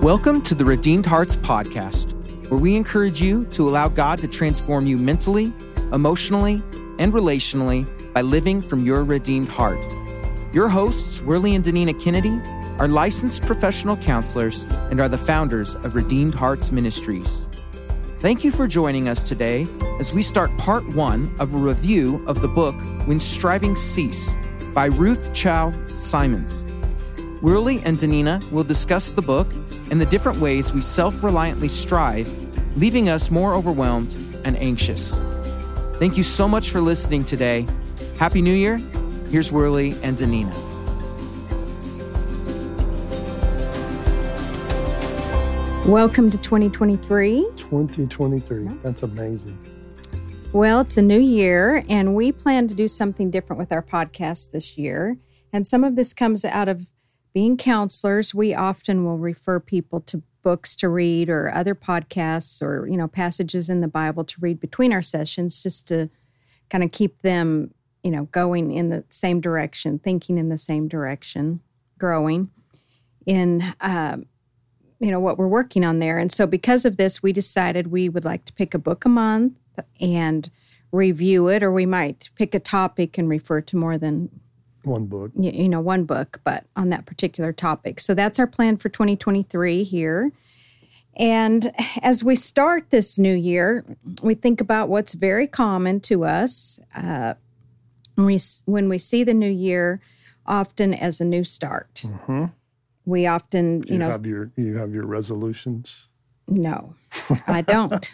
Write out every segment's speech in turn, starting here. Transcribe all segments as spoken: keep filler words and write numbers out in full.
Welcome to the Redeemed Hearts Podcast, where we encourage you to allow God to transform you mentally, emotionally, and relationally by living from your redeemed heart. Your hosts, Worley and Danina Kennedy, are licensed professional counselors and are the founders of Redeemed Hearts Ministries. Thank you for joining us today as we start part one of a review of the book, When Striving Ceases, by Ruth Chou Simons. Worley and Danina will discuss the book and the different ways we self-reliantly strive, leaving us more overwhelmed and anxious. Thank you so much for listening today. Happy New Year. Here's Worley and Danina. Welcome to twenty twenty-three. twenty twenty-three. That's amazing. Well, it's a new year, and we plan to do something different with our podcast this year. And some of this comes out of being counselors. We often will refer people to books to read or other podcasts or, you know, passages in the Bible to read between our sessions, just to kind of keep them, you know, going in the same direction, thinking in the same direction, growing in, uh, you know, what we're working on there. And so because of this, we decided we would like to pick a book a month and review it, or we might pick a topic and refer to more than one book, you know, one book, but on that particular topic. So that's our plan for twenty twenty-three here. And as we start this new year, we think about what's very common to us uh, when, we, when we see the new year often as a new start. Mm-hmm. We often, you, you know... Have your, you have your resolutions? No, I don't.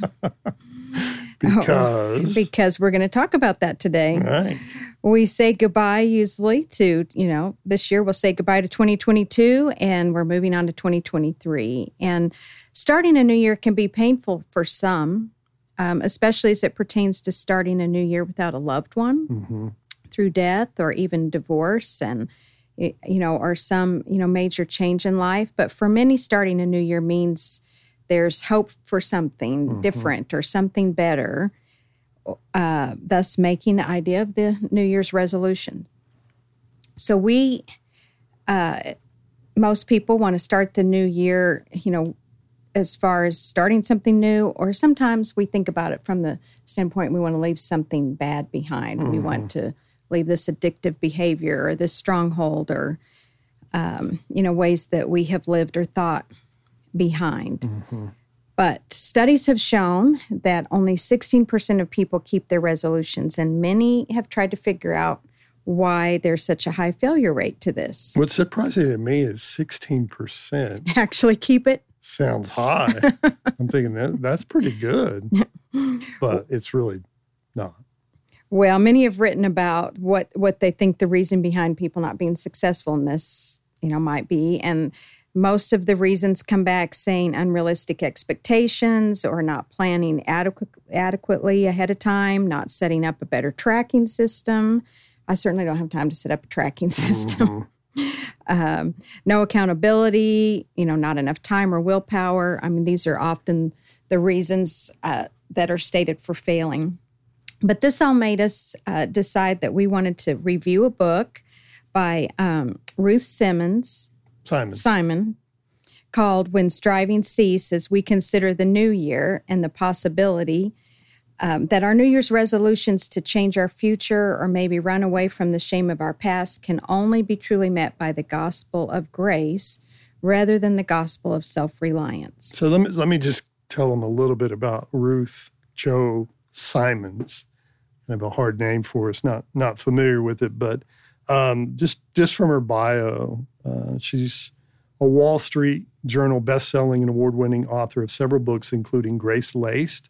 Because? Because we're going to talk about that today. All right. We say goodbye usually to, you know, this year we'll say goodbye to twenty twenty-two, and we're moving on to twenty twenty-three. And starting a new year can be painful for some, um, especially as it pertains to starting a new year without a loved one, mm-hmm. through death or even divorce and, you know, or some, you know, major change in life. But for many, starting a new year means there's hope for something mm-hmm. different or something better, uh, thus making the idea of the New Year's resolution. So we, uh, most people want to start the new year, you know, as far as starting something new, or sometimes we think about it from the standpoint we want to leave something bad behind. Mm-hmm. We want to leave this addictive behavior or this stronghold or, um, you know, ways that we have lived or thought behind. Mm-hmm. But studies have shown that only sixteen percent of people keep their resolutions, and many have tried to figure out why there's such a high failure rate to this. What's surprising to me is sixteen percent. Actually keep it? Sounds high. I'm thinking that that's pretty good, but it's really not. Well, many have written about what, what they think the reason behind people not being successful in this, you know, might be. And most of the reasons come back saying unrealistic expectations or not planning adequ- adequately ahead of time, not setting up a better tracking system. I certainly don't have time to set up a tracking system. Mm-hmm. um, no accountability, you know, not enough time or willpower. I mean, these are often the reasons uh, that are stated for failing. But this all made us uh, decide that we wanted to review a book by um, Ruth Simons, Simon. Simon, called When Striving Ceases, as we consider the new year and the possibility um, that our New Year's resolutions to change our future or maybe run away from the shame of our past can only be truly met by the gospel of grace rather than the gospel of self-reliance. So let me, let me just tell them a little bit about Ruth Chou Simons. I have a hard name for us, not not familiar with it, but um, just, just from her bio, uh, she's a Wall Street Journal best-selling and award-winning author of several books, including Grace Laced,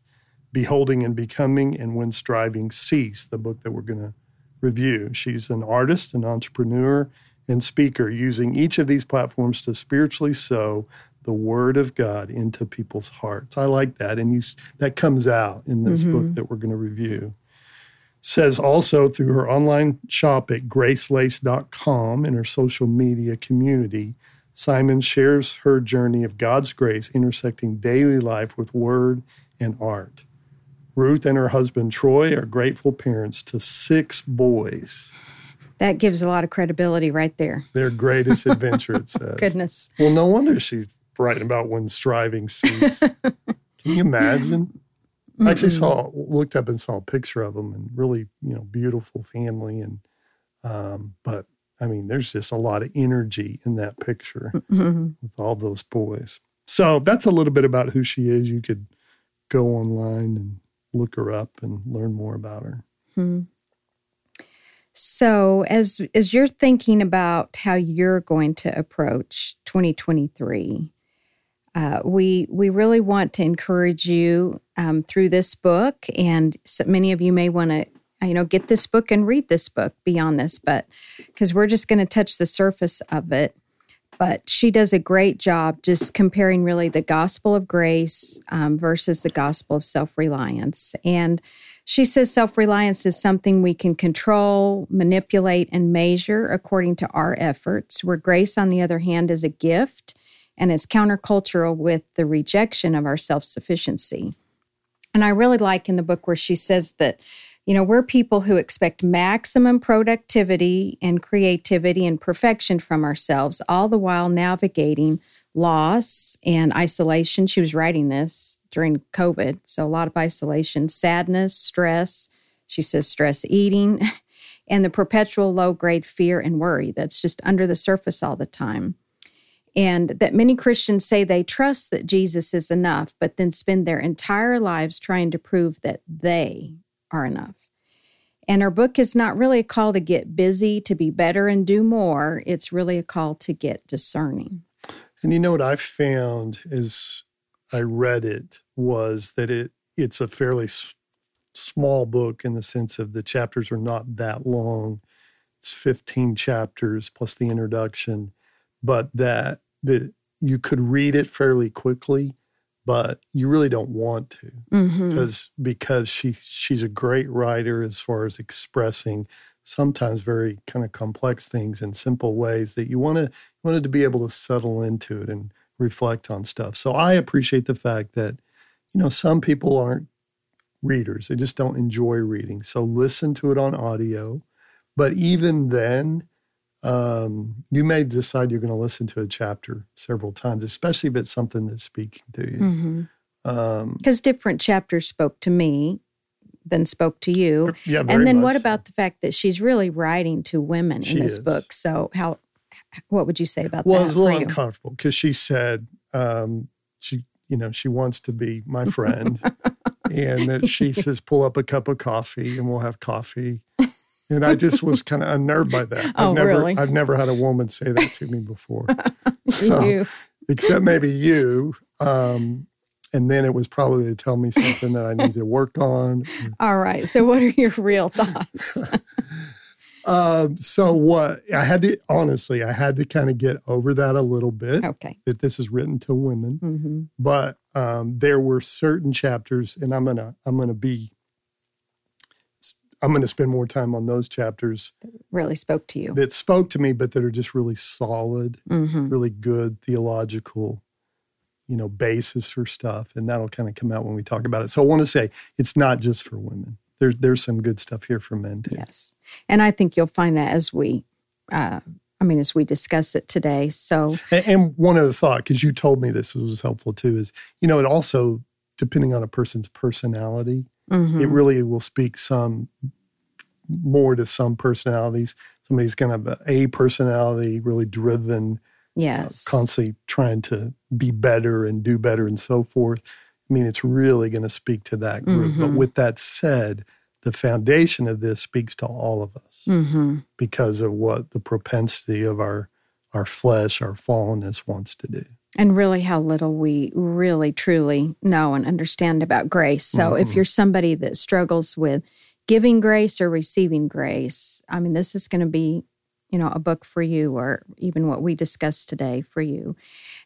Beholding and Becoming, and When Striving Ceases, the book that we're going to review. She's an artist, an entrepreneur, and speaker, using each of these platforms to spiritually sow the Word of God into people's hearts. I like that, and you, that comes out in this mm-hmm. book that we're going to review. Says also through her online shop at grace lace dot com and her social media community, Simon shares her journey of God's grace intersecting daily life with Word and art. Ruth and her husband, Troy, are grateful parents to six boys. That gives a lot of credibility right there. Their greatest adventure, it says. Goodness. Well, no wonder she writing about When Striving Ceases. Can you imagine? Mm-mm. I actually saw, looked up and saw a picture of them, and really, you know, beautiful family. And, um, but I mean, there's just a lot of energy in that picture mm-hmm. with all those boys. So that's a little bit about who she is. You could go online and look her up and learn more about her. Mm-hmm. So as as you're thinking about how you're going to approach twenty twenty-three, uh, we we really want to encourage you um, through this book, and so many of you may want to you know get this book and read this book beyond this, but because we're just going to touch the surface of it. But she does a great job just comparing really the gospel of grace um, versus the gospel of self-reliance. And she says self-reliance is something we can control, manipulate, and measure according to our efforts, where grace, on the other hand, is a gift and is countercultural with the rejection of our self-sufficiency. And I really like in the book where she says that, you know, we're people who expect maximum productivity and creativity and perfection from ourselves, all the while navigating loss and isolation. She was writing this during COVID, so a lot of isolation, sadness, stress. She says stress eating, and the perpetual low-grade fear and worry that's just under the surface all the time. And that many Christians say they trust that Jesus is enough, but then spend their entire lives trying to prove that they are enough. And her book is not really a call to get busy, to be better and do more. It's really a call to get discerning. And you know what I found as I read it was that it it's a fairly s- small book in the sense of the chapters are not that long. It's fifteen chapters plus the introduction, but that, that you could read it fairly quickly, but you really don't want to mm-hmm. because because she she's a great writer as far as expressing sometimes very kind of complex things in simple ways that you want to wanted to be able to settle into it and reflect on stuff. So I appreciate the fact that, you know, some people aren't readers. They just don't enjoy reading. So listen to it on audio. But even then, Um, you may decide you're going to listen to a chapter several times, especially if it's something that's speaking to you. Because mm-hmm. um, different chapters spoke to me than spoke to you. Yeah, very and then much what so. About the fact that she's really writing to women she in this is. book? So how, what would you say about well, that? Well, it's a little uncomfortable because she said um, she, you know, she wants to be my friend, and that she says, "Pull up a cup of coffee, and we'll have coffee." And I just was kind of unnerved by that. Oh, I've never, really? I've never had a woman say that to me before. So, except maybe you. Um, and then it was probably to tell me something that I need to work on. All right. So what are your real thoughts? um, so what I had to, honestly, I had to kind of get over that a little bit. Okay. That this is written to women. Mm-hmm. But um, there were certain chapters, and I'm going to I'm going to be I'm going to spend more time on those chapters. That really spoke to you. That spoke to me, but that are just really solid, mm-hmm. really good theological, you know, basis for stuff. And that'll kind of come out when we talk about it. So I want to say it's not just for women. There's there's some good stuff here for men too. Yes, and I think you'll find that as we, uh, I mean, as we discuss it today. So, and, and one other thought, because you told me this was helpful too, is you know, it also depending on a person's personality. Mm-hmm. It really will speak some more to some personalities. Somebody's going to have a personality, really driven, yes, uh, constantly trying to be better and do better and so forth. I mean, it's really going to speak to that group. Mm-hmm. But with that said, the foundation of this speaks to all of us mm-hmm. because of what the propensity of our our flesh, our fallenness wants to do. And really how little we really, truly know and understand about grace. So mm-hmm. if you're somebody that struggles with giving grace or receiving grace, I mean, this is going to be, you know, a book for you or even what we discussed today for you.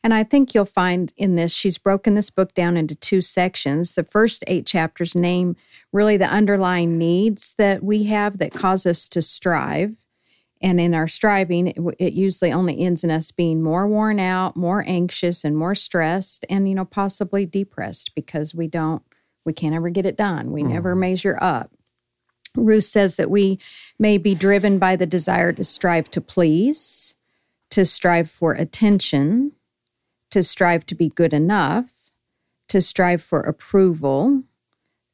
And I think you'll find in this, she's broken this book down into two sections. The first eight chapters name really the underlying needs that we have that cause us to strive. And in our striving, it usually only ends in us being more worn out, more anxious, and more stressed, and, you know, possibly depressed because we don't, we can't ever get it done. We mm. never measure up. Ruth says that we may be driven by the desire to strive to please, to strive for attention, to strive to be good enough, to strive for approval,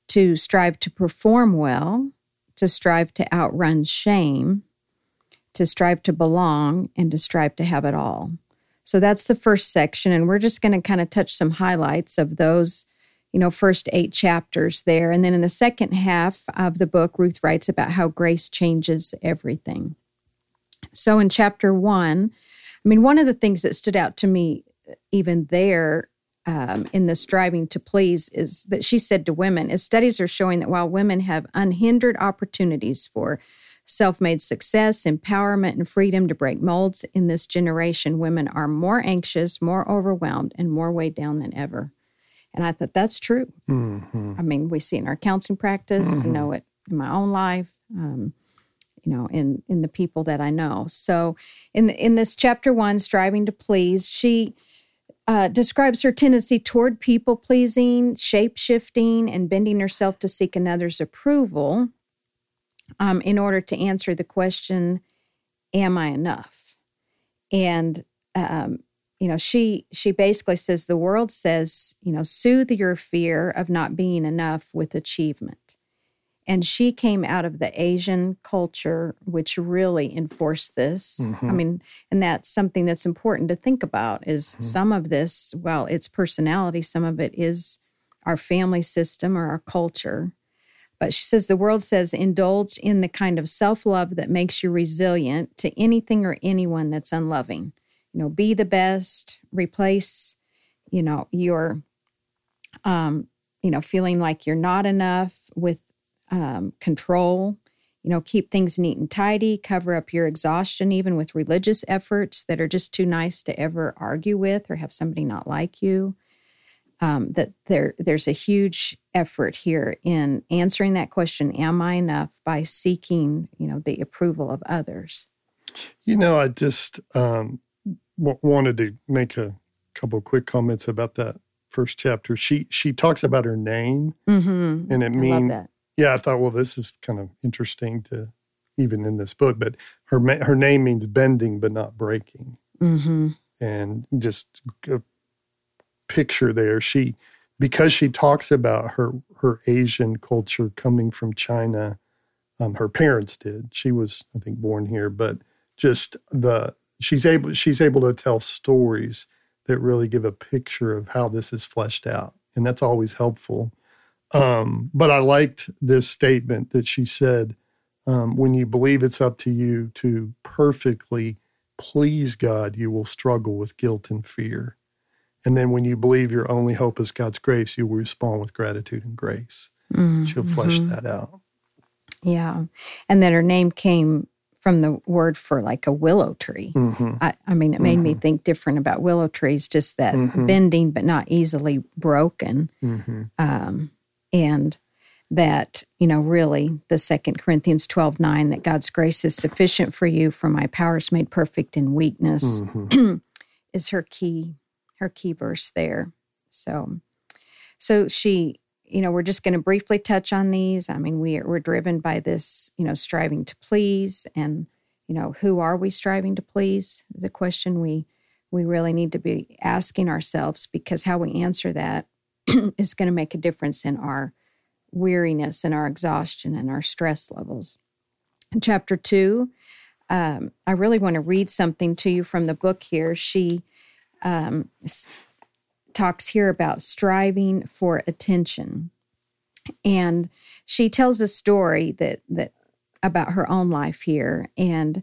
to strive to perform well, to strive to outrun shame, to strive to belong, and to strive to have it all. So that's the first section, and we're just going to kind of touch some highlights of those, you know, first eight chapters there. And then in the second half of the book, Ruth writes about how grace changes everything. So in chapter one, I mean, one of the things that stood out to me even there Um, in the striving to please is that she said to women, as studies are showing that while women have unhindered opportunities for self-made success, empowerment, and freedom to break molds in this generation, women are more anxious, more overwhelmed, and more weighed down than ever. And I thought, that's true. Mm-hmm. I mean, we see in our counseling practice, mm-hmm. you know, it, in my own life, um, you know, in, in the people that I know. So in, the, in this chapter one, striving to please, she... Uh, describes her tendency toward people-pleasing, shape-shifting, and bending herself to seek another's approval um, in order to answer the question, am I enough? And, um, you know, she she basically says the world says, you know, soothe your fear of not being enough with achievement. And she came out of the Asian culture, which really enforced this. Mm-hmm. I mean, and that's something that's important to think about is mm-hmm. some of this, well, it's personality, some of it is our family system or our culture. But she says the world says indulge in the kind of self-love that makes you resilient to anything or anyone that's unloving. You know, be the best, replace, you know, your, um, you know, feeling like you're not enough with, Um, control, you know, keep things neat and tidy, cover up your exhaustion, even with religious efforts that are just too nice to ever argue with or have somebody not like you. Um, that there, there's a huge effort here in answering that question, am I enough, by seeking, you know, the approval of others. You know, I just um, w- wanted to make a couple of quick comments about that first chapter. She she talks about her name, mm-hmm. and it means... I love that. Yeah, I thought, well, this is kind of interesting to even in this book, but her ma- her name means bending but not breaking. Mm-hmm. And just a picture there, she, because she talks about her, her Asian culture coming from China, um, her parents did. She was, I think, born here, but just the, she's able, she's able to tell stories that really give a picture of how this is fleshed out. And that's always helpful. Um, but I liked this statement that she said, um, when you believe it's up to you to perfectly please God, you will struggle with guilt and fear. And then when you believe your only hope is God's grace, you will respond with gratitude and grace. Mm-hmm. She'll flesh mm-hmm. that out. Yeah. And then her name came from the word for like a willow tree. Mm-hmm. I, I mean, it made mm-hmm. me think different about willow trees, just that mm-hmm. bending but not easily broken. Mm-hmm. Um And that, you know, really the Second Corinthians twelve nine, that God's grace is sufficient for you, for my power is made perfect in weakness, mm-hmm. is her key, her key verse there. So, so she, you know, we're just going to briefly touch on these. I mean, we are, we're driven by this, you know, striving to please, and, you know, who are we striving to please? The question we we really need to be asking ourselves, because how we answer that is going to make a difference in our weariness and our exhaustion and our stress levels. In chapter two, um, I really want to read something to you from the book here. She um, s- talks here about striving for attention. And she tells a story that that about her own life here. And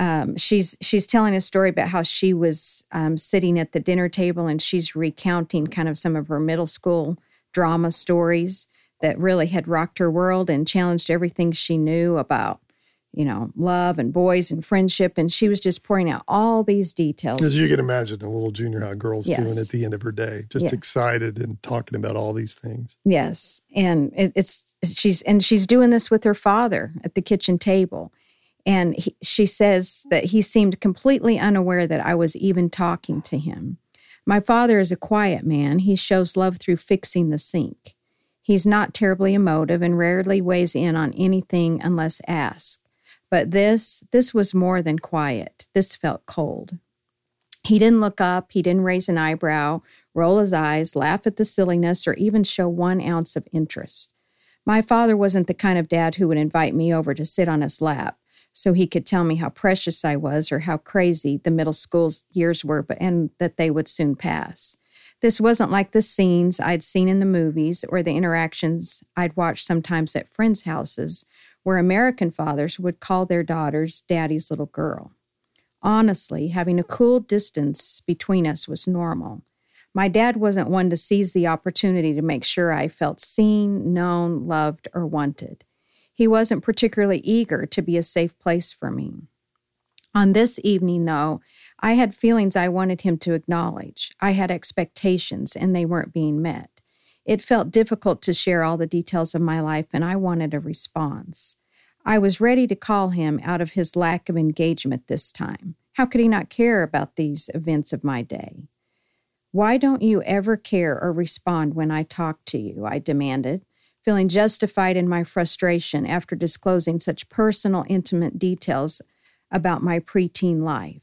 Um, she's she's telling a story about how she was um, sitting at the dinner table, and she's recounting kind of some of her middle school drama stories that really had rocked her world and challenged everything she knew about, you know, love and boys and friendship. And she was just pouring out all these details. As you can imagine, a little junior high girl's yes. doing at the end of her day, just yes. excited and talking about all these things. Yes, and it, it's she's and she's doing this with her father at the kitchen table. And he, she says that he seemed completely unaware that I was even talking to him. My father is a quiet man. He shows love through fixing the sink. He's not terribly emotive and rarely weighs in on anything unless asked. But this, this was more than quiet. This felt cold. He didn't look up, he didn't raise an eyebrow, roll his eyes, laugh at the silliness, or even show one ounce of interest. My father wasn't the kind of dad who would invite me over to sit on his lap so he could tell me how precious I was or how crazy the middle school years were but, and that they would soon pass. This wasn't like the scenes I'd seen in the movies or the interactions I'd watched sometimes at friends' houses where American fathers would call their daughters daddy's little girl. Honestly, having a cool distance between us was normal. My dad wasn't one to seize the opportunity to make sure I felt seen, known, loved, or wanted. He wasn't particularly eager to be a safe place for me. On this evening, though, I had feelings I wanted him to acknowledge. I had expectations, and they weren't being met. It felt difficult to share all the details of my life, and I wanted a response. I was ready to call him out of his lack of engagement this time. How could he not care about these events of my day? Why don't you ever care or respond when I talk to you? I demanded, feeling justified in my frustration after disclosing such personal, intimate details about my preteen life.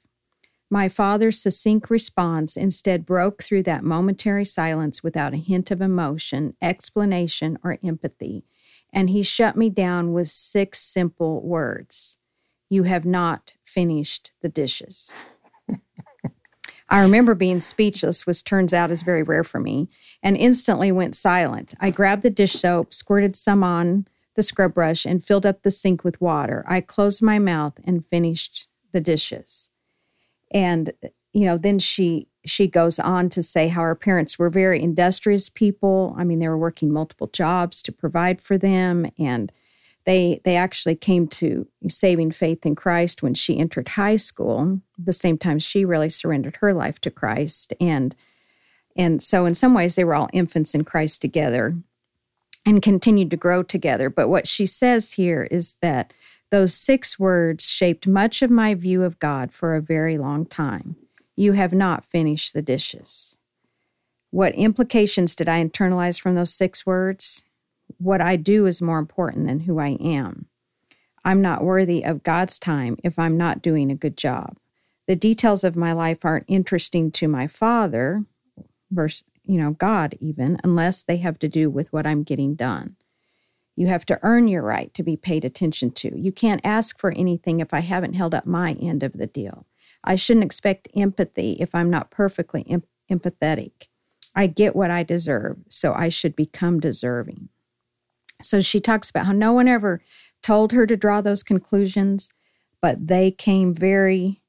My father's succinct response instead broke through that momentary silence without a hint of emotion, explanation, or empathy, and he shut me down with six simple words. You have not finished the dishes. I remember being speechless, which turns out is very rare for me, and instantly went silent. I grabbed the dish soap, squirted some on the scrub brush, and filled up the sink with water. I closed my mouth and finished the dishes. And, you know, then she she goes on to say how her parents were very industrious people. I mean, they were working multiple jobs to provide for them, and They they actually came to saving faith in Christ when she entered high school, the same time she really surrendered her life to Christ. And, and so in some ways, they were all infants in Christ together and continued to grow together. But what she says here is that those six words shaped much of my view of God for a very long time. You have not finished the dishes. What implications did I internalize from those six words? What I do is more important than who I am. I'm not worthy of God's time if I'm not doing a good job. The details of my life aren't interesting to my father, versus, you know, God even, unless they have to do with what I'm getting done. You have to earn your right to be paid attention to. You can't ask for anything if I haven't held up my end of the deal. I shouldn't expect empathy if I'm not perfectly em- empathetic. I get what I deserve, so I should become deserving. So she talks about how no one ever told her to draw those conclusions, but they came very,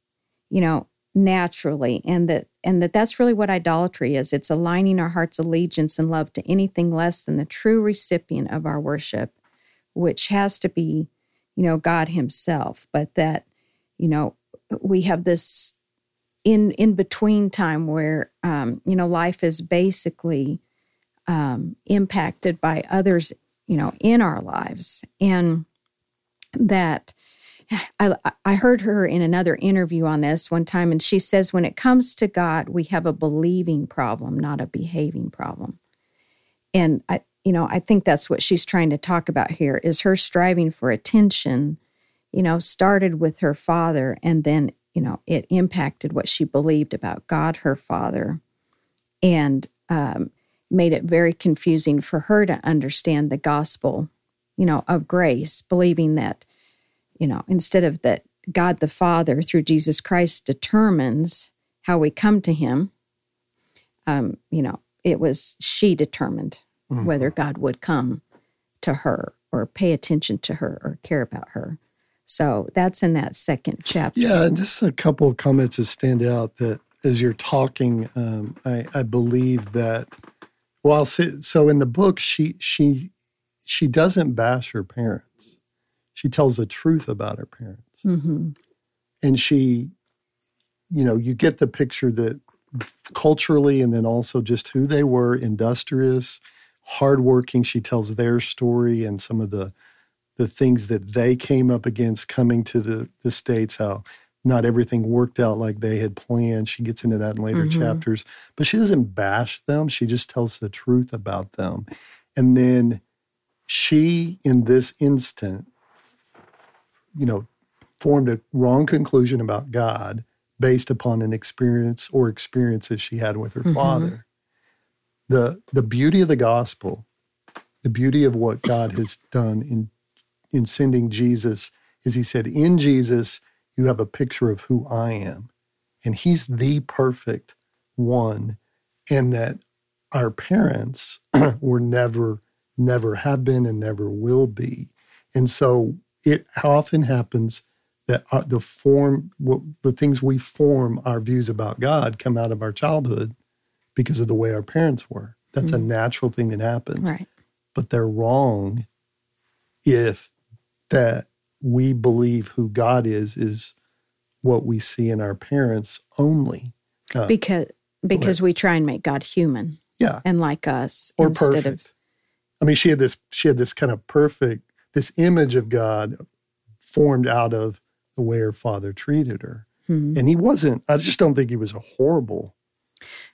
you know, naturally, and that and that that's really what idolatry is. It's aligning our heart's allegiance and love to anything less than the true recipient of our worship, which has to be, you know, God himself, but that, you know, we have this in, in between time where, um, you know, life is basically um, impacted by others, you know, in our lives. And that I, I heard her in another interview on this one time, and she says, when it comes to God, we have a believing problem, not a behaving problem. And I, you know, I think that's what she's trying to talk about here is her striving for attention, you know, started with her father, and then, you know, it impacted what she believed about God, her father. And, um, made it very confusing for her to understand the gospel, you know, of grace, believing that, you know, instead of that God the Father through Jesus Christ determines how we come to him, um, you know, it was she determined mm-hmm. whether God would come to her or pay attention to her or care about her. So that's in that second chapter. Yeah, just a couple of comments that stand out that as you're talking, um, I, I believe that Well, so, so in the book, she she she doesn't bash her parents. She tells the truth about her parents, mm-hmm. and she, you know, you get the picture that culturally, and then also just who they were: industrious, hardworking. She tells their story and some of the the things that they came up against coming to the the States. How not everything worked out like they had planned. She gets into that in later mm-hmm. chapters. But she doesn't bash them. She just tells the truth about them. And then she, in this instant, you know, formed a wrong conclusion about God based upon an experience or experiences she had with her mm-hmm. father. The, the beauty of the gospel, the beauty of what God has done in, in sending Jesus is he said, in Jesus, you have a picture of who I am. And he's the perfect one, and that our parents were never, never have been and never will be. And so it often happens that the form, the things we form our views about God come out of our childhood because of the way our parents were. That's mm-hmm. a natural thing that happens. Right. But they're wrong if that we believe who God is is what we see in our parents only. Uh, because because like, we try and make God human. Yeah. And like us. Or instead perfect. Of, I mean, she had this she had this kind of perfect, this image of God formed out of the way her father treated her. Mm-hmm. And he wasn't, I just don't think he was a horrible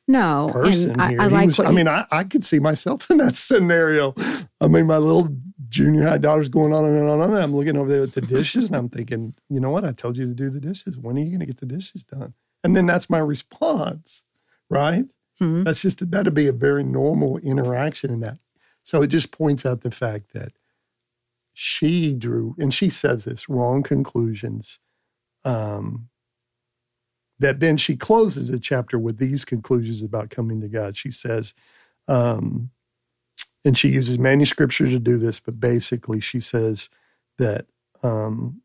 no, person and I, here. I, like was, I mean, I, I could see myself in that scenario. I mean, my little junior high daughter's going on and on and on. I'm looking over there at the dishes and I'm thinking, you know what? I told you to do the dishes. When are you going to get the dishes done? And then that's my response, right? Mm-hmm. That's just, that'd be a very normal interaction in that. So it just points out the fact that she drew, and she says this, wrong conclusions, um, that then she closes the chapter with these conclusions about coming to God. She says, um, and she uses many scriptures to do this, but basically she says that um,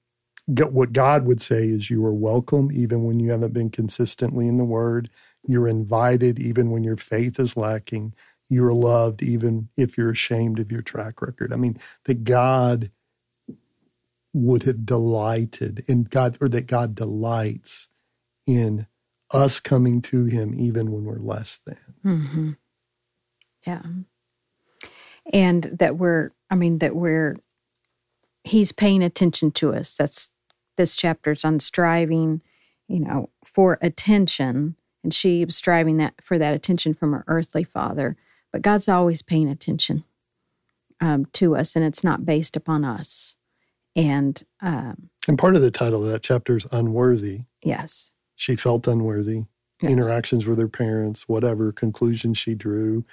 what God would say is you are welcome even when you haven't been consistently in the Word. You're invited even when your faith is lacking. You're loved even if you're ashamed of your track record. I mean, that God would have delighted in God, or that God delights in us coming to Him even when we're less than. Mm-hmm. Yeah. And that we're, I mean, that we're, he's paying attention to us. That's, this chapter's on striving, you know, for attention. And she was striving that for that attention from her earthly father. But God's always paying attention um, to us, and it's not based upon us. And um, and part of the title of that chapter is Unworthy. Yes. She felt unworthy. Yes. Interactions with her parents, whatever conclusions she drew,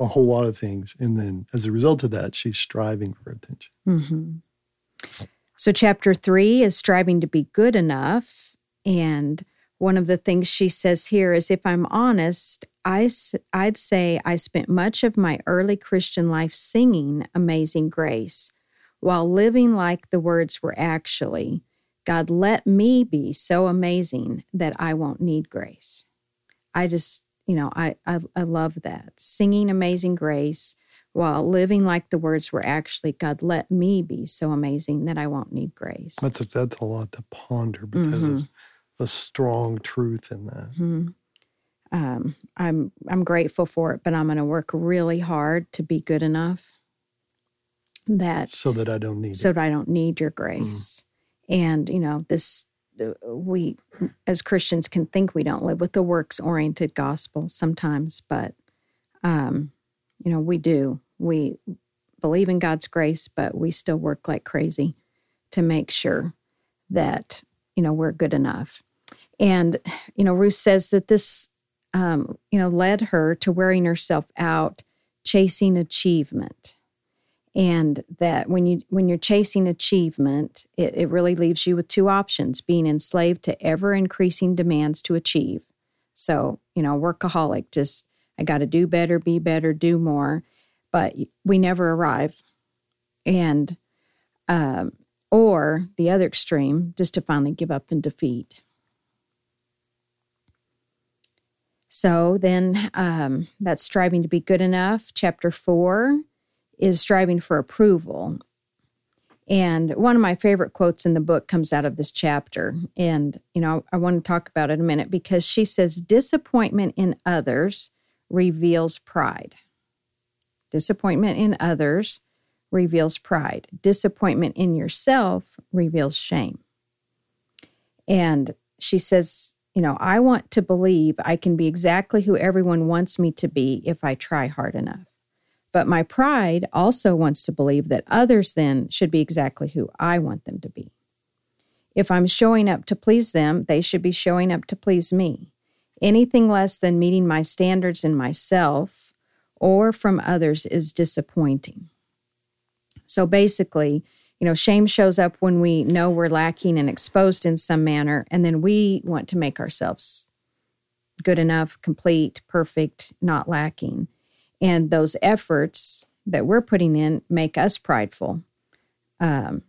a whole lot of things. And then as a result of that, she's striving for attention. Mm-hmm. So chapter three is striving to be good enough. And one of the things she says here is, if I'm honest, I, I'd say I spent much of my early Christian life singing Amazing Grace while living like the words were actually, God, let me be so amazing that I won't need grace. I just... You know, I, I I love that. Singing Amazing Grace while living like the words were actually, God, let me be so amazing that I won't need grace. That's a, that's a lot to ponder, but mm-hmm. there's a, a strong truth in that. Mm-hmm. Um, I'm I'm grateful for it, but I'm going to work really hard to be good enough that so that I don't need so it. that I don't need your grace. Mm-hmm. And you know this. We, as Christians, can think we don't live with the works-oriented gospel sometimes, but, um, you know, we do. We believe in God's grace, but we still work like crazy to make sure that, you know, we're good enough. And, you know, Ruth says that this, um, you know, led her to wearing herself out, chasing achievement. And that when you when you're chasing achievement, it, it really leaves you with two options: being enslaved to ever increasing demands to achieve. So, you know, workaholic, just I got to do better, be better, do more, but we never arrive. And um, or the other extreme, just to finally give up in defeat. So then, um, that's striving to be good enough. Chapter four is striving for approval. And one of my favorite quotes in the book comes out of this chapter. And, you know, I want to talk about it a minute because she says, disappointment in others reveals pride. Disappointment in others reveals pride. Disappointment in yourself reveals shame. And she says, you know, I want to believe I can be exactly who everyone wants me to be if I try hard enough. But my pride also wants to believe that others then should be exactly who I want them to be. If I'm showing up to please them, they should be showing up to please me. Anything less than meeting my standards in myself or from others is disappointing. So basically, you know, shame shows up when we know we're lacking and exposed in some manner, and then we want to make ourselves good enough, complete, perfect, not lacking. And those efforts that we're putting in make us prideful um,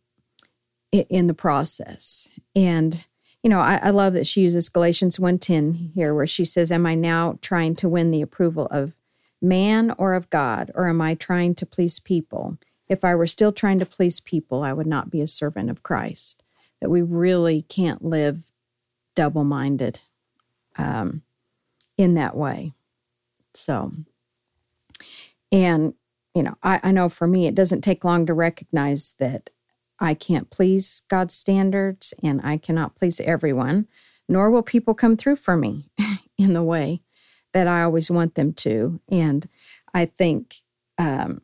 in the process. And, you know, I, I love that she uses Galatians one ten here, where she says, am I now trying to win the approval of man or of God, or am I trying to please people? If I were still trying to please people, I would not be a servant of Christ. That we really can't live double-minded um, in that way. So, and, you know, I, I know for me, it doesn't take long to recognize that I can't please God's standards and I cannot please everyone, nor will people come through for me in the way that I always want them to. And I think, um,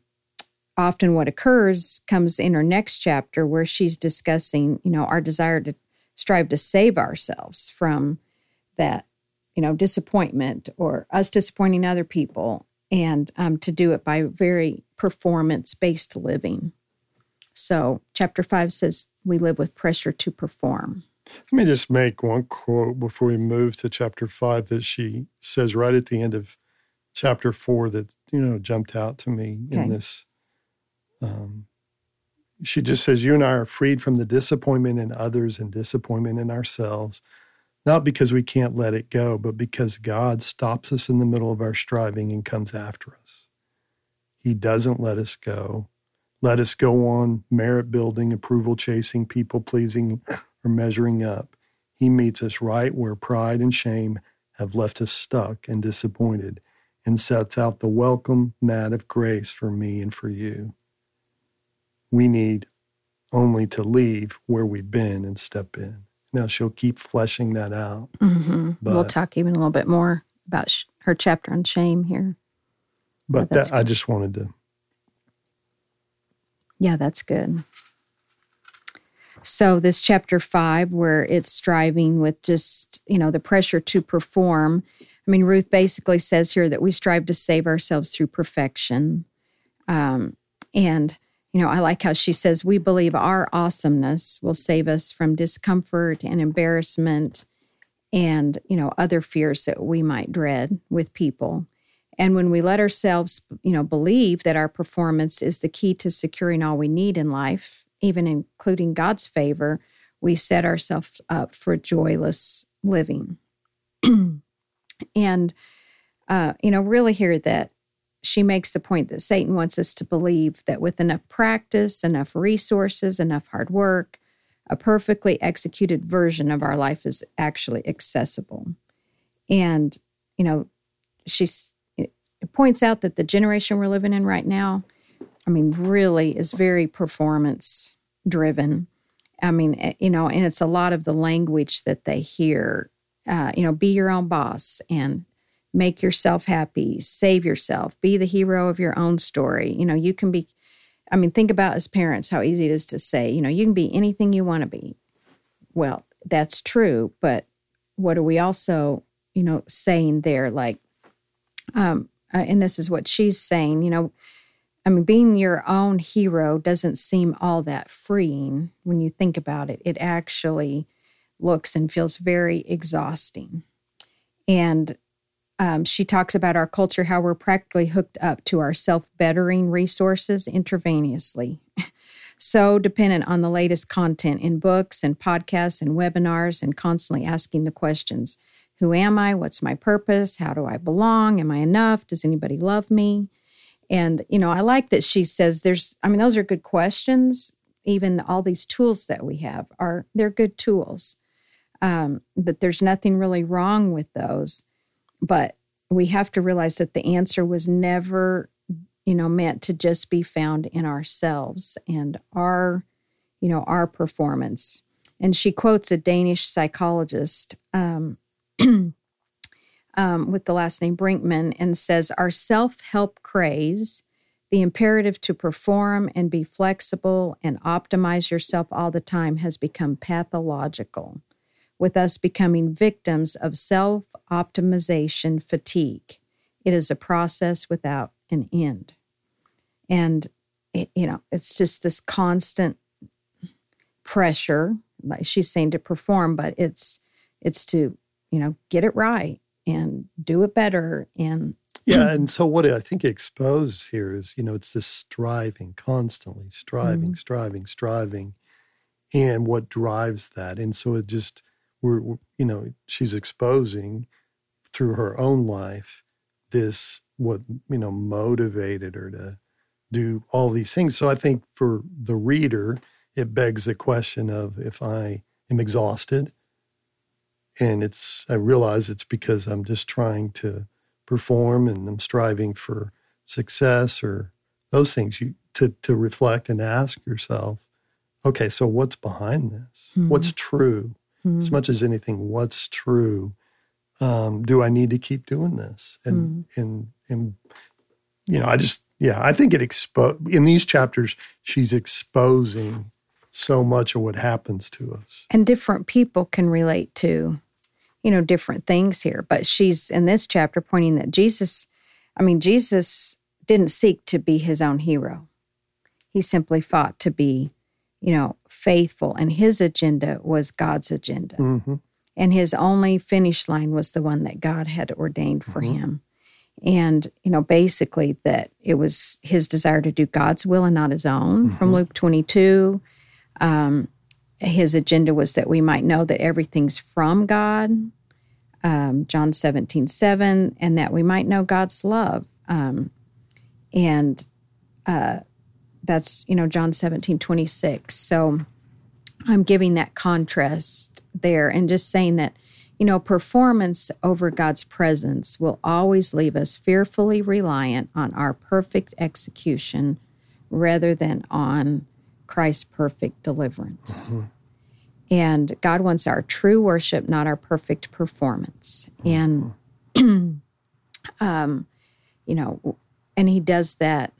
often what occurs comes in her next chapter where she's discussing, you know, our desire to strive to save ourselves from that, you know, disappointment or us disappointing other people, and um, to do it by very performance-based living. So chapter five says we live with pressure to perform. Let me just make one quote before we move to chapter five that she says right at the end of chapter four that, you know, jumped out to me okay. in this. Um, she just says, you and I are freed from the disappointment in others and disappointment in ourselves, not because we can't let it go, but because God stops us in the middle of our striving and comes after us. He doesn't let us go. Let us go on merit building, approval chasing, people pleasing, or measuring up. He meets us right where pride and shame have left us stuck and disappointed, and sets out the welcome mat of grace for me and for you. We need only to leave where we've been and step in. Now, she'll keep fleshing that out. Mm-hmm. But, we'll talk even a little bit more about sh- her chapter on shame here. But oh, that, I just wanted to. Yeah, that's good. So this chapter five, where it's striving with just, you know, the pressure to perform. I mean, Ruth basically says here that we strive to save ourselves through perfection. Um, and... You know, I like how she says, we believe our awesomeness will save us from discomfort and embarrassment and, you know, other fears that we might dread with people. And when we let ourselves, you know, believe that our performance is the key to securing all we need in life, even including God's favor, we set ourselves up for joyless living. And, uh, you know, really hear that. She makes the point that Satan wants us to believe that with enough practice, enough resources, enough hard work, a perfectly executed version of our life is actually accessible. And, you know, she points out that the generation we're living in right now, I mean, really is very performance-driven. I mean, you know, and it's a lot of the language that they hear, uh, you know, be your own boss and make yourself happy, save yourself, be the hero of your own story. You know, you can be, I mean, think about as parents how easy it is to say, you know, you can be anything you want to be. Well, that's true, but what are we also, you know, saying there? Like, um, uh, and this is what she's saying, you know, I mean, being your own hero doesn't seem all that freeing when you think about it. It actually looks and feels very exhausting. And Um, she talks about our culture, how we're practically hooked up to our self-bettering resources intravenously. So dependent on the latest content in books and podcasts and webinars, and constantly asking the questions, who am I? What's my purpose? How do I belong? Am I enough? Does anybody love me? And, you know, I like that she says there's, I mean, those are good questions. Even all these tools that we have are, they're good tools. Um, that there's nothing really wrong with those. But we have to realize that the answer was never, you know, meant to just be found in ourselves and our, you know, our performance. And she quotes a Danish psychologist um, um, with the last name Brinkman and says, our self-help craze, The imperative to perform and be flexible and optimize yourself all the time has become pathological, with us becoming victims of self-optimization fatigue. It is a process without an end. And, it, you know, it's just this constant pressure, like she's saying, to perform, but it's it's to, you know, get it right and do it better and yeah, and so what I think exposed here is, you know, it's this striving, constantly striving, mm-hmm. striving, striving, and what drives that. And so it just, we're, we're, you know, she's exposing through her own life this, what, you know, motivated her to do all these things. So I think for the reader, it begs the question of if I am exhausted and it's, I realize it's because I'm just trying to perform and I'm striving for success or those things, you to, to reflect and ask yourself, okay, so what's behind this? Mm-hmm. What's true? Mm-hmm. As much as anything, what's true? Um, do I need to keep doing this? And, mm-hmm. and, and you know, I just, yeah, I think it exposed, in these chapters, she's exposing so much of what happens to us. And different people can relate to, you know, different things here. But she's, in this chapter, pointing that Jesus, I mean, Jesus didn't seek to be his own hero. He simply fought to be, you know, faithful. And his agenda was God's agenda. Mm-hmm. And his only finish line was the one that God had ordained for mm-hmm. him. And, you know, basically that it was his desire to do God's will and not his own. Mm-hmm. From Luke twenty-two, um, his agenda was that we might know that everything's from God, um, John seventeen seven, and that we might know God's love. Um, and uh, that's, you know, John seventeen twenty-six. So I'm giving that contrast there and just saying that, you know, performance over God's presence will always leave us fearfully reliant on our perfect execution rather than on Christ's perfect deliverance. Mm-hmm. And God wants our true worship, not our perfect performance. And, mm-hmm. um, you know, and he does that,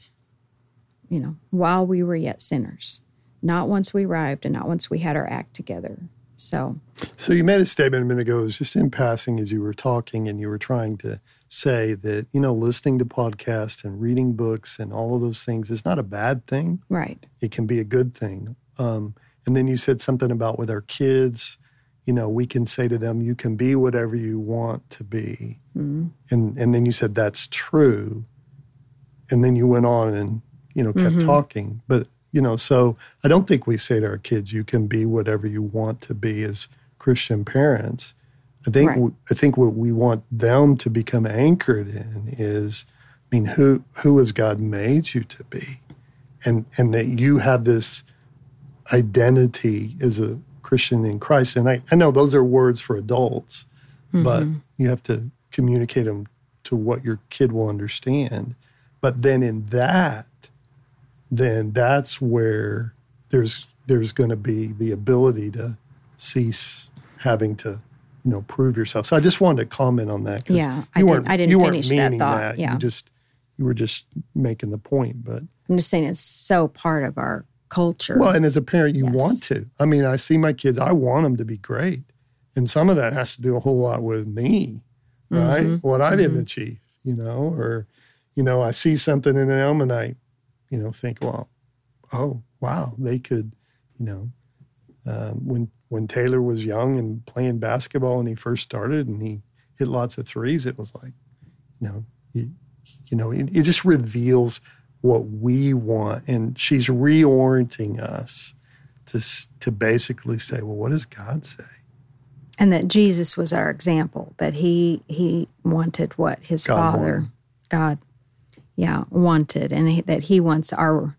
you know, while we were yet sinners, not once we arrived and not once we had our act together. So, so you made a statement a minute ago, it was just in passing as you were talking, and you were trying to say that, you know, listening to podcasts and reading books and all of those things is not a bad thing. Right. It can be a good thing. Um, and then you said something about with our kids, you know, we can say to them, you can be whatever you want to be. Mm-hmm. And and then you said, that's true. And then you went on and, you know, kept mm-hmm. talking. But, you know, so I don't think we say to our kids, you can be whatever you want to be as Christian parents. I think right. I think what we want them to become anchored in is, I mean, who who has God made you to be, and and that you have this identity as a Christian in Christ. And I, I know those are words for adults, mm-hmm. but you have to communicate them to what your kid will understand. But then in that, then that's where there's there's going to be the ability to cease having to, you know, prove yourself. So I just wanted to comment on that. Yeah, I didn't, I didn't you finish that thought. That. Yeah. You, just, you were just making the point. But I'm just saying it's so part of our culture. Well, and as a parent, you yes. want to. I mean, I see my kids. I want them to be great. And some of that has to do a whole lot with me, right? Mm-hmm. What I mm-hmm. didn't achieve, you know, or, you know, I see something in them and I, you know, think, well, oh, wow, they could, you know, um, when When Taylor was young and playing basketball and he first started and he hit lots of threes, it was like, you know, you, you know, it, it just reveals what we want. And she's reorienting us to to basically say, well, what does God say? And that Jesus was our example, that he he wanted what his God Father, wanted. God, yeah, wanted. And he, that he wants our,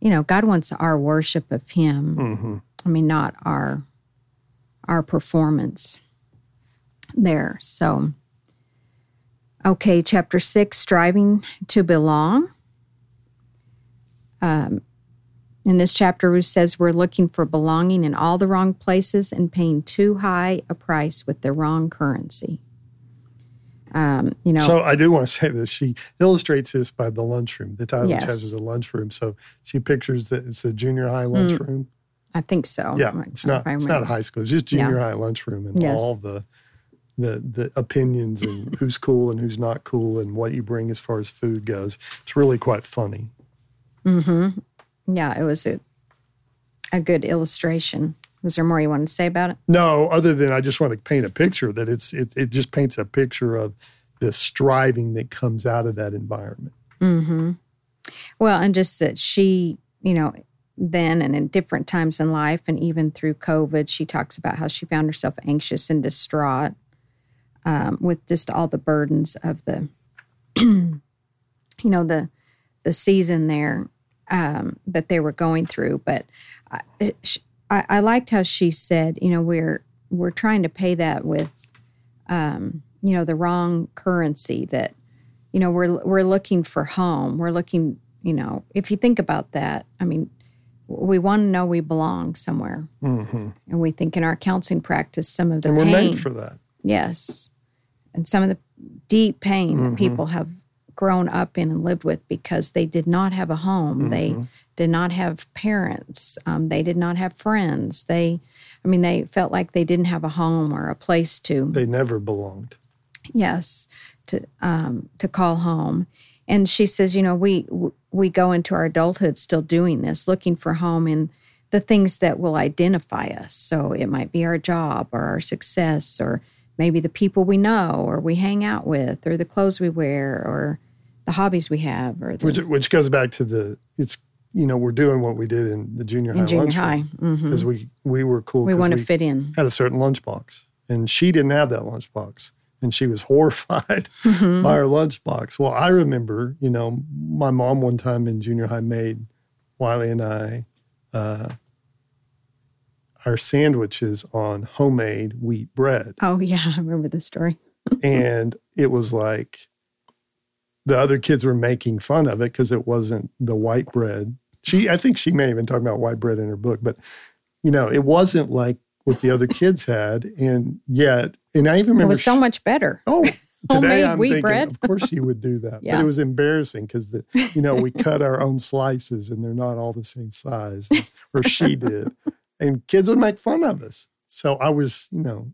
you know, God wants our worship of him. Mm-hmm. I mean, not our... our performance there. So, okay, chapter six, striving to belong. Um, in this chapter, Ruth says we're looking for belonging in all the wrong places and paying too high a price with the wrong currency. Um, you know. So I do want to say this. She illustrates this by the lunchroom. The Tyler yes. has is a lunchroom. So she pictures that it's the junior high lunchroom. Mm, I think so. Yeah, I'm it's not it's not high school. It's just junior yeah. high lunchroom and yes. all the, the the opinions and who's cool and who's not cool and what you bring as far as food goes. It's really quite funny. Mm-hmm. Yeah, it was a, a good illustration. Was there more you wanted to say about it? No, other than I just want to paint a picture that it's it, it just paints a picture of the striving that comes out of that environment. Mm-hmm. Well, and just that she, you know, then and in different times in life and even through COVID, she talks about how she found herself anxious and distraught um, with just all the burdens of the, you know, the the season there um, that they were going through. But I, it, she, I, I liked how she said, you know, we're we're trying to pay that with, um, you know, the wrong currency that, you know, we're we're looking for home. We're looking, you know, if you think about that, I mean, we want to know we belong somewhere. Mm-hmm. And we think in our counseling practice, some of the and pain. We're made for that. Yes. And some of the deep pain mm-hmm. that people have grown up in and lived with because they did not have a home. Mm-hmm. They did not have parents. Um, they did not have friends. They, I mean, they felt like they didn't have a home or a place to. They never belonged. Yes, to um, to call home. And she says, you know, we we go into our adulthood still doing this, looking for home in the things that will identify us. So it might be our job or our success or maybe the people we know or we hang out with or the clothes we wear or the hobbies we have. Or the, which, which goes back to the, it's, you know, we're doing what we did in the junior high lunchroom. In junior high. Because mm-hmm. we, we were cool. We want to fit in. Had a certain lunchbox. And she didn't have that lunchbox. And she was horrified mm-hmm. by her lunchbox. Well, I remember, you know, my mom one time in junior high made Wiley and I uh, our sandwiches on homemade wheat bread. Oh, yeah. I remember the story. And it was like, the other kids were making fun of it because it wasn't the white bread. She, I think she may even talk about white bread in her book, but, you know, it wasn't like what the other kids had. And yet, and I even remember. It was so she, much better. Oh, today homemade I'm wheat thinking, bread. Of course she would do that. Yeah. But it was embarrassing because, the you know, we cut our own slices and they're not all the same size, or she did. And kids would make fun of us. So I was, you know,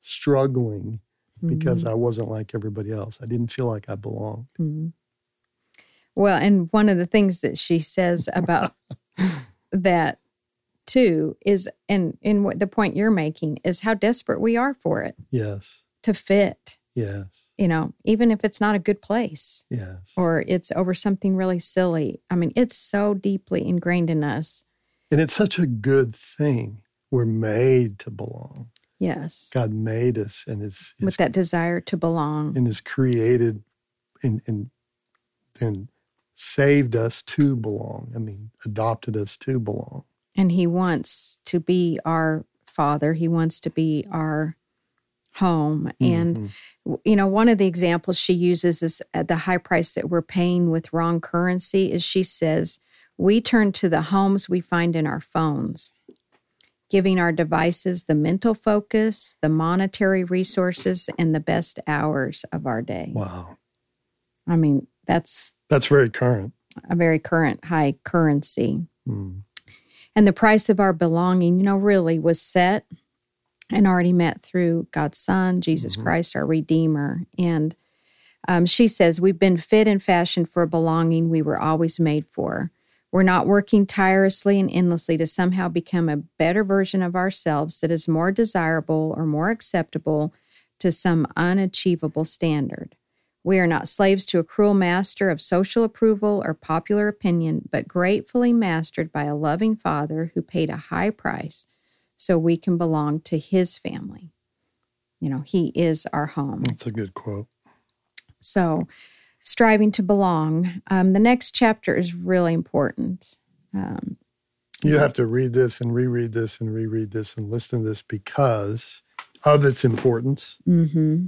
struggling. Because I wasn't like everybody else. I didn't feel like I belonged. Mm-hmm. Well, and one of the things that she says about that, too, is, and, and what the point you're making, is how desperate we are for it. Yes. To fit. Yes. You know, even if it's not a good place. Yes. Or it's over something really silly. I mean, it's so deeply ingrained in us. And it's such a good thing. We're made to belong. Yes. God made us and his, his with that desire to belong. And has created and, and and saved us to belong. I mean, adopted us to belong. And he wants to be our father. He wants to be our home. Mm-hmm. And, you know, one of the examples she uses is at the high price that we're paying with wrong currency is she says, we turn to the homes we find in our phones. Giving our devices the mental focus, the monetary resources, and the best hours of our day. Wow. I mean, that's... That's very current. A very current, high currency. Mm. And the price of our belonging, you know, really was set and already met through God's Son, Jesus mm-hmm. Christ, our Redeemer. And um, she says, we've been fit and fashioned for a belonging we were always made for. We're not working tirelessly and endlessly to somehow become a better version of ourselves that is more desirable or more acceptable to some unachievable standard. We are not slaves to a cruel master of social approval or popular opinion, but gratefully mastered by a loving Father who paid a high price so we can belong to his family. You know, he is our home. That's a good quote. So... Striving to belong. Um, the next chapter is really important. Um, you have to read this and reread this and reread this and listen to this because of its importance. Mm-hmm.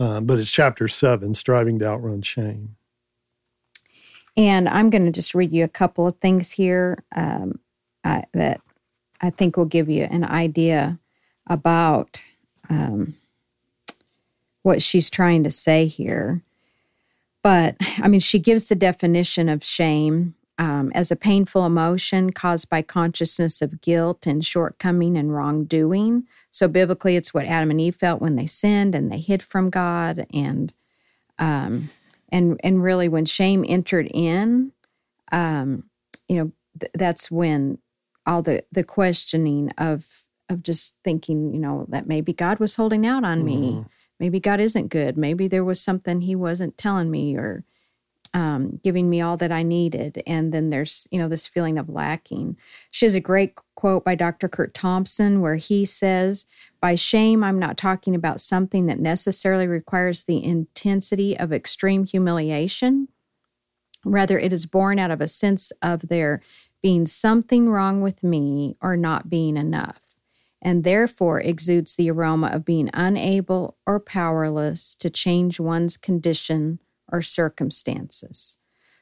Uh, but it's chapter seven, Striving to Outrun Shame. And I'm going to just read you a couple of things here um, I, that I think will give you an idea about um, what she's trying to say here. But, I mean, she gives the definition of shame um, as a painful emotion caused by consciousness of guilt and shortcoming and wrongdoing. So biblically, it's what Adam and Eve felt when they sinned and they hid from God. And um, and and really when shame entered in, um, you know, th- that's when all the, the questioning of of just thinking, you know, that maybe God was holding out on me. Mm. Maybe God isn't good. Maybe there was something he wasn't telling me or um, giving me all that I needed. And then there's, you know, this feeling of lacking. She has a great quote by Doctor Kurt Thompson where he says, "By shame, I'm not talking about something that necessarily requires the intensity of extreme humiliation. Rather, it is born out of a sense of there being something wrong with me or not being enough, and therefore exudes the aroma of being unable or powerless to change one's condition or circumstances."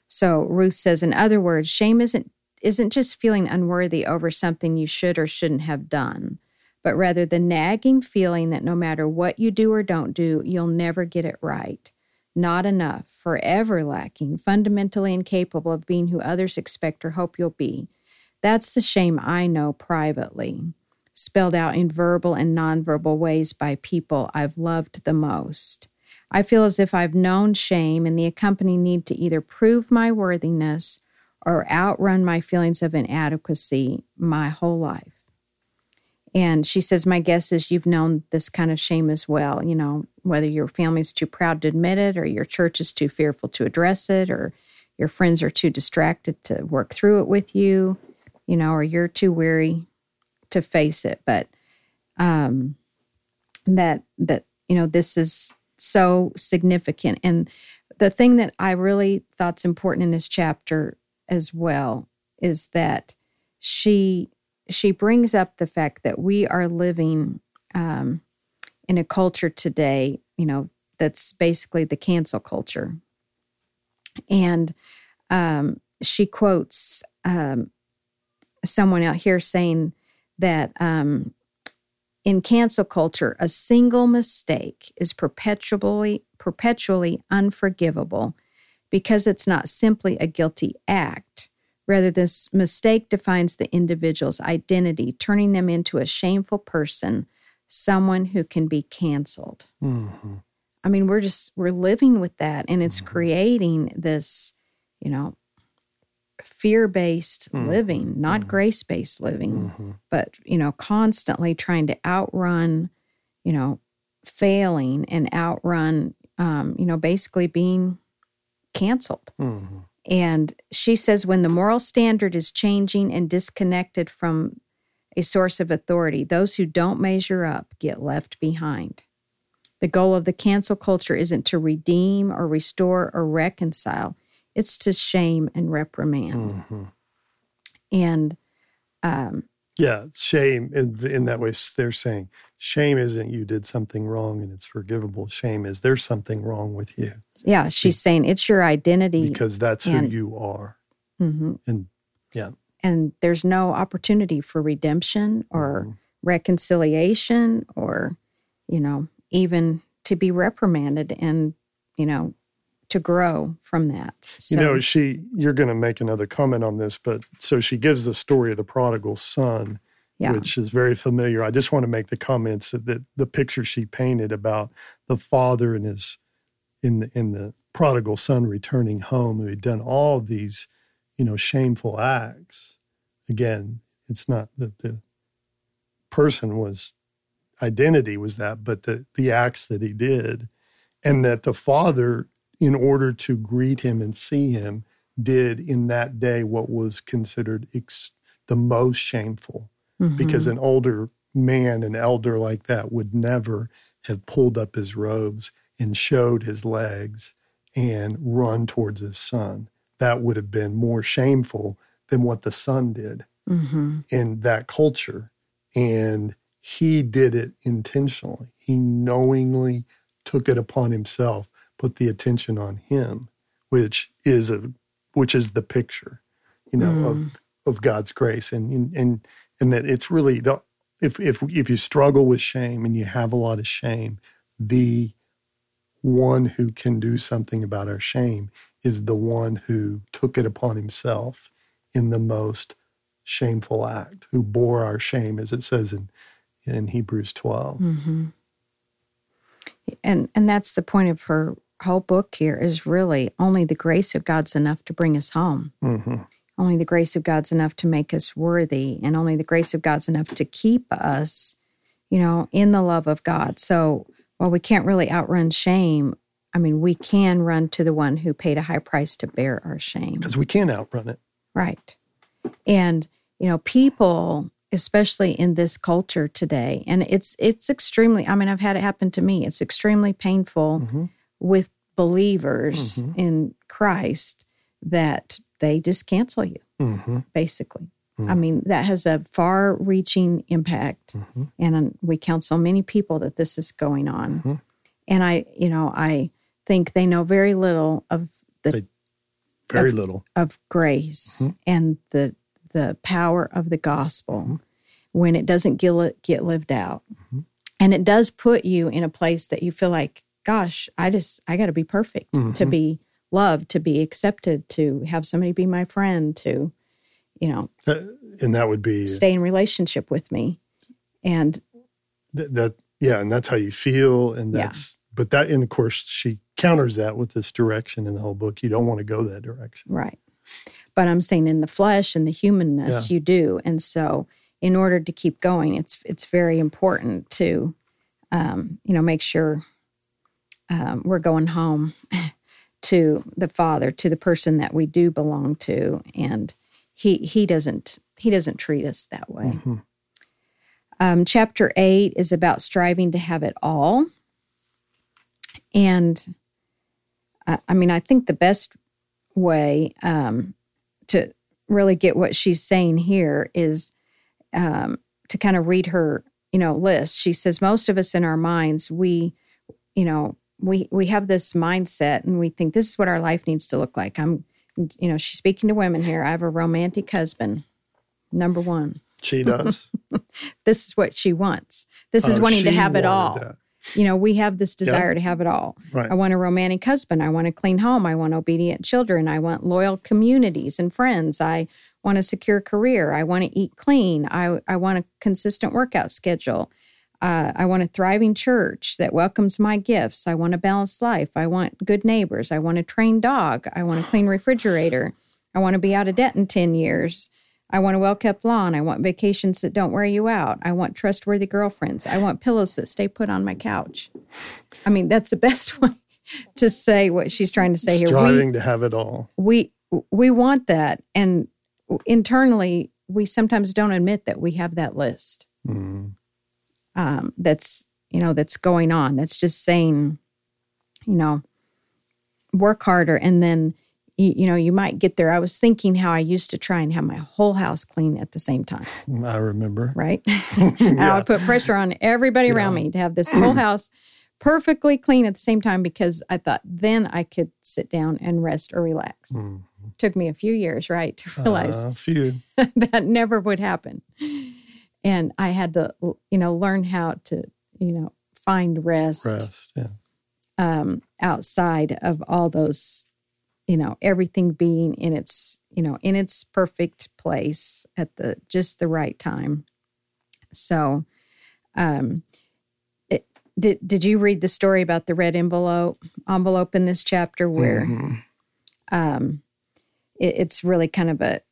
So Ruth says, in other words, shame isn't isn't just feeling unworthy over something you should or shouldn't have done, but rather the nagging feeling that no matter what you do or don't do, you'll never get it right. Not enough, forever lacking, fundamentally incapable of being who others expect or hope you'll be. That's the shame I know privately, spelled out in verbal and nonverbal ways by people I've loved the most. I feel as if I've known shame and the accompanying need to either prove my worthiness or outrun my feelings of inadequacy my whole life. And she says, my guess is you've known this kind of shame as well, you know, whether your family's too proud to admit it or your church is too fearful to address it or your friends are too distracted to work through it with you, you know, or you're too weary to face it. But um, that, that you know, this is so significant. And the thing that I really thought's important in this chapter as well is that she she brings up the fact that we are living um, in a culture today, you know, that's basically the cancel culture. And um, she quotes um, someone out here saying that um, in cancel culture, a single mistake is perpetually, perpetually unforgivable because it's not simply a guilty act. Rather, this mistake defines the individual's identity, turning them into a shameful person, someone who can be canceled. Mm-hmm. I mean, we're just, we're living with that, and it's mm-hmm. creating this, you know, fear-based mm-hmm. living, not mm-hmm. grace-based living, mm-hmm. but, you know, constantly trying to outrun, you know, failing and outrun, um, you know, basically being canceled. Mm-hmm. And she says, when the moral standard is changing and disconnected from a source of authority, those who don't measure up get left behind. The goal of the cancel culture isn't to redeem or restore or reconcile. It's to shame and reprimand. Mm-hmm. And um, yeah, shame in, in that way they're saying, shame isn't you did something wrong and it's forgivable. Shame is there's something wrong with you. Yeah, she's saying it's your identity. Because that's and, who you are. Mm-hmm. And yeah. And there's no opportunity for redemption or mm-hmm. reconciliation or, you know, even to be reprimanded and, you know, to grow from that. So, you know, she, you're going to make another comment on this, but so she gives the story of the prodigal son, yeah. which is very familiar. I just want to make the comments that the picture she painted about the father and his in the, in the prodigal son returning home, who had done all these, you know, shameful acts. Again, it's not that the person was, identity was that, but the, the acts that he did, and that the father, in order to greet him and see him, did in that day what was considered ex- the most shameful, mm-hmm. because an older man, an elder like that, would never have pulled up his robes and showed his legs and run towards his son. That would have been more shameful than what the son did mm-hmm. in that culture. And he did it intentionally. He knowingly took it upon himself, put the attention on him, which is a which is the picture, you know, mm. of of God's grace. And and and that it's really the if if if you struggle with shame and you have a lot of shame, the one who can do something about our shame is the one who took it upon himself in the most shameful act, who bore our shame, as it says in, in Hebrews twelve. Mm-hmm. And and that's the point of her whole book here, is really only the grace of God's enough to bring us home. Mm-hmm. Only the grace of God's enough to make us worthy, and only the grace of God's enough to keep us, you know, in the love of God. So while we can't really outrun shame, I mean, we can run to the one who paid a high price to bear our shame. Because we can outrun it. Right. And, you know, people, especially in this culture today, and it's it's extremely, I mean, I've had it happen to me. It's extremely painful mm-hmm. with believers mm-hmm. in Christ that they just cancel you, mm-hmm. basically. Mm-hmm. I mean, that has a far-reaching impact, mm-hmm. and we counsel many people that this is going on. Mm-hmm. And I, you know, I think they know very little of the they, very of, little of grace mm-hmm. and the the power of the gospel mm-hmm. when it doesn't get, get lived out, mm-hmm. and it does put you in a place that you feel like, gosh, I just I got to be perfect mm-hmm. to be loved, to be accepted, to have somebody be my friend, to. You know, uh, and that would be stay in relationship with me, and th- that yeah, and that's how you feel, and that's yeah. but that, and of course she counters that with this direction in the whole book. You don't want to go that direction, right? But I'm saying in the flesh and the humanness, yeah. you do, and so in order to keep going, it's it's very important to, um, you know, make sure um, we're going home to the Father, to the person that we do belong to, and. He he doesn't he doesn't treat us that way. Mm-hmm. Um, chapter eight is about striving to have it all, and uh, I mean I think the best way um, to really get what she's saying here is um, to kind of read her you know list. She says most of us in our minds we you know we we have this mindset and we think this is what our life needs to look like. I'm. You know, she's speaking to women here. I have a romantic husband, number one. She does. This is what she wants. This is oh, wanting to have it all. That. You know, we have this desire yep. to have it all. Right. I want a romantic husband. I want a clean home. I want obedient children. I want loyal communities and friends. I want a secure career. I want to eat clean. I, I want a consistent workout schedule. Uh, I want a thriving church that welcomes my gifts. I want a balanced life. I want good neighbors. I want a trained dog. I want a clean refrigerator. I want to be out of debt in ten years. I want a well-kept lawn. I want vacations that don't wear you out. I want trustworthy girlfriends. I want pillows that stay put on my couch. I mean, that's the best way to say what she's trying to say here. Striving to have it all. We we want that. And internally, we sometimes don't admit that we have that list. Mm. Um, that's, you know, that's going on. That's just saying, you know, work harder. And then, you, you know, you might get there. I was thinking how I used to try and have my whole house clean at the same time. I remember. Right? yeah. And I would put pressure on everybody yeah. around me to have this whole house perfectly clean at the same time because I thought then I could sit down and rest or relax. Mm. Took me a few years, right, to realize uh, a few. that never would happen. And I had to, you know, learn how to, you know, find rest, rest yeah. um, outside of all those, you know, everything being in its, you know, in its perfect place at the just the right time. So, um, it, did did you read the story about the red envelope envelope in this chapter where, mm-hmm. um, it, it's really kind of a.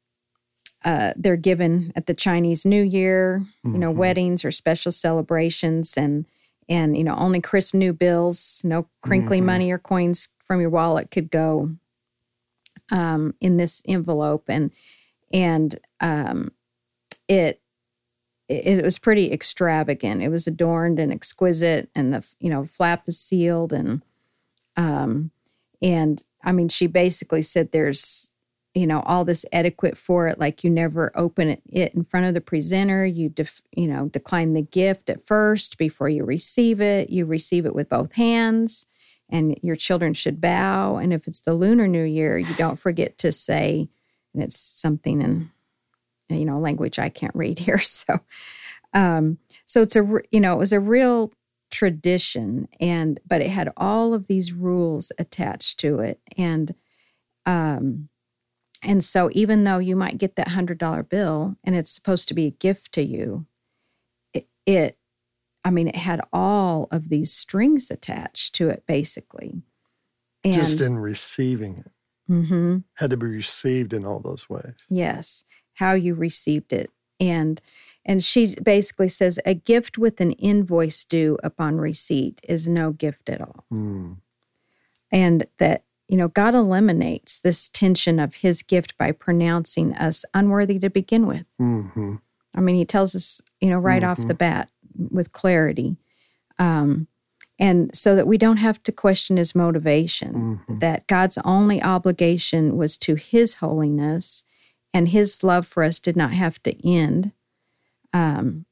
Uh, they're given at the Chinese New Year, you know, mm-hmm. weddings or special celebrations, and and you know, only crisp new bills, no crinkly mm-hmm. money or coins from your wallet could go um, in this envelope, and and um, it, it it was pretty extravagant. It was adorned and exquisite, and the you know flap is sealed, and um, and I mean, she basically said there's. You know, all this etiquette for it, like you never open it, it in front of the presenter, you, def, you know, decline the gift at first before you receive it, you receive it with both hands, and your children should bow, and if it's the Lunar New Year, you don't forget to say, and it's something in, you know, language I can't read here, so, um, so it's a, you know, it was a real tradition, and but it had all of these rules attached to it. And um, and so even though you might get that one hundred dollar bill and it's supposed to be a gift to you, it, it I mean, it had all of these strings attached to it, basically. And just in receiving it. Mm-hmm. Had to be received in all those ways. Yes, how you received it. And and she basically says, a gift with an invoice due upon receipt is no gift at all. Mm. And that, you know, God eliminates this tension of his gift by pronouncing us unworthy to begin with. Mm-hmm. I mean, he tells us, you know, right mm-hmm. off the bat with clarity. Um And so that we don't have to question his motivation, mm-hmm. that God's only obligation was to his holiness, and his love for us did not have to end um,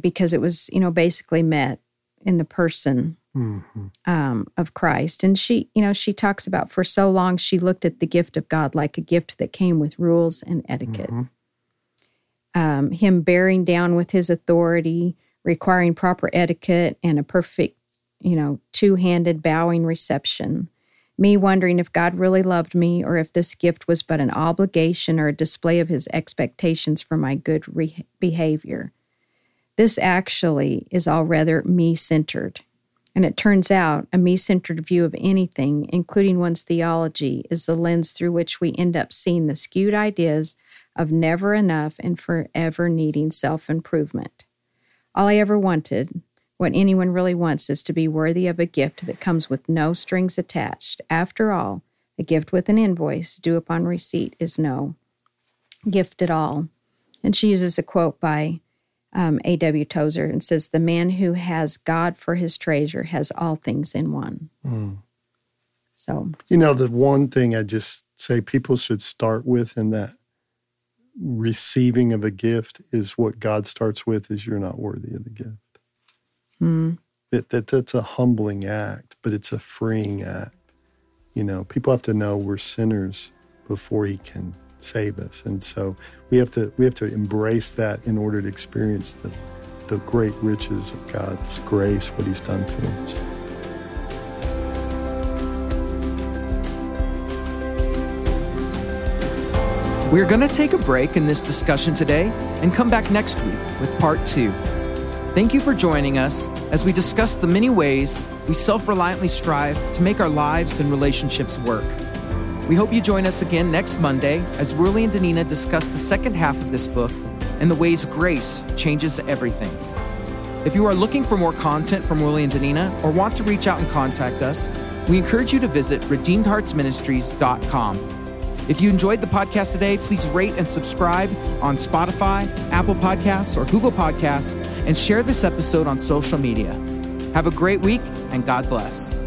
because it was, you know, basically met in the person mm-hmm. um, of Christ. And she, you know, she talks about for so long she looked at the gift of God like a gift that came with rules and etiquette. Mm-hmm. Um, him bearing down with his authority, requiring proper etiquette and a perfect, you know, two-handed bowing reception. Me wondering if God really loved me or if this gift was but an obligation or a display of his expectations for my good re- behavior. This actually is all rather me-centered. And it turns out a me-centered view of anything, including one's theology, is the lens through which we end up seeing the skewed ideas of never enough and forever needing self-improvement. All I ever wanted... What anyone really wants is to be worthy of a gift that comes with no strings attached. After all, a gift with an invoice due upon receipt is no gift at all. And she uses a quote by um, A W Tozer and says, "The man who has God for his treasure has all things in one." Mm. So, you know, the one thing I just say people should start with in that receiving of a gift is what God starts with is you're not worthy of the gift. Mm. That, that that's a humbling act, but it's a freeing act. You know, people have to know we're sinners before he can save us, and so we have to we have to embrace that in order to experience the the great riches of God's grace, what he's done for us. We're going to take a break in this discussion today and come back next week with part two. Thank you for joining us as we discuss the many ways we self-reliantly strive to make our lives and relationships work. We hope you join us again next Monday as Worley and Danina discuss the second half of this book and the ways grace changes everything. If you are looking for more content from Worley and Danina or want to reach out and contact us, we encourage you to visit redeemed hearts ministries dot com. If you enjoyed the podcast today, please rate and subscribe on Spotify, Apple Podcasts, or Google Podcasts, and share this episode on social media. Have a great week, and God bless.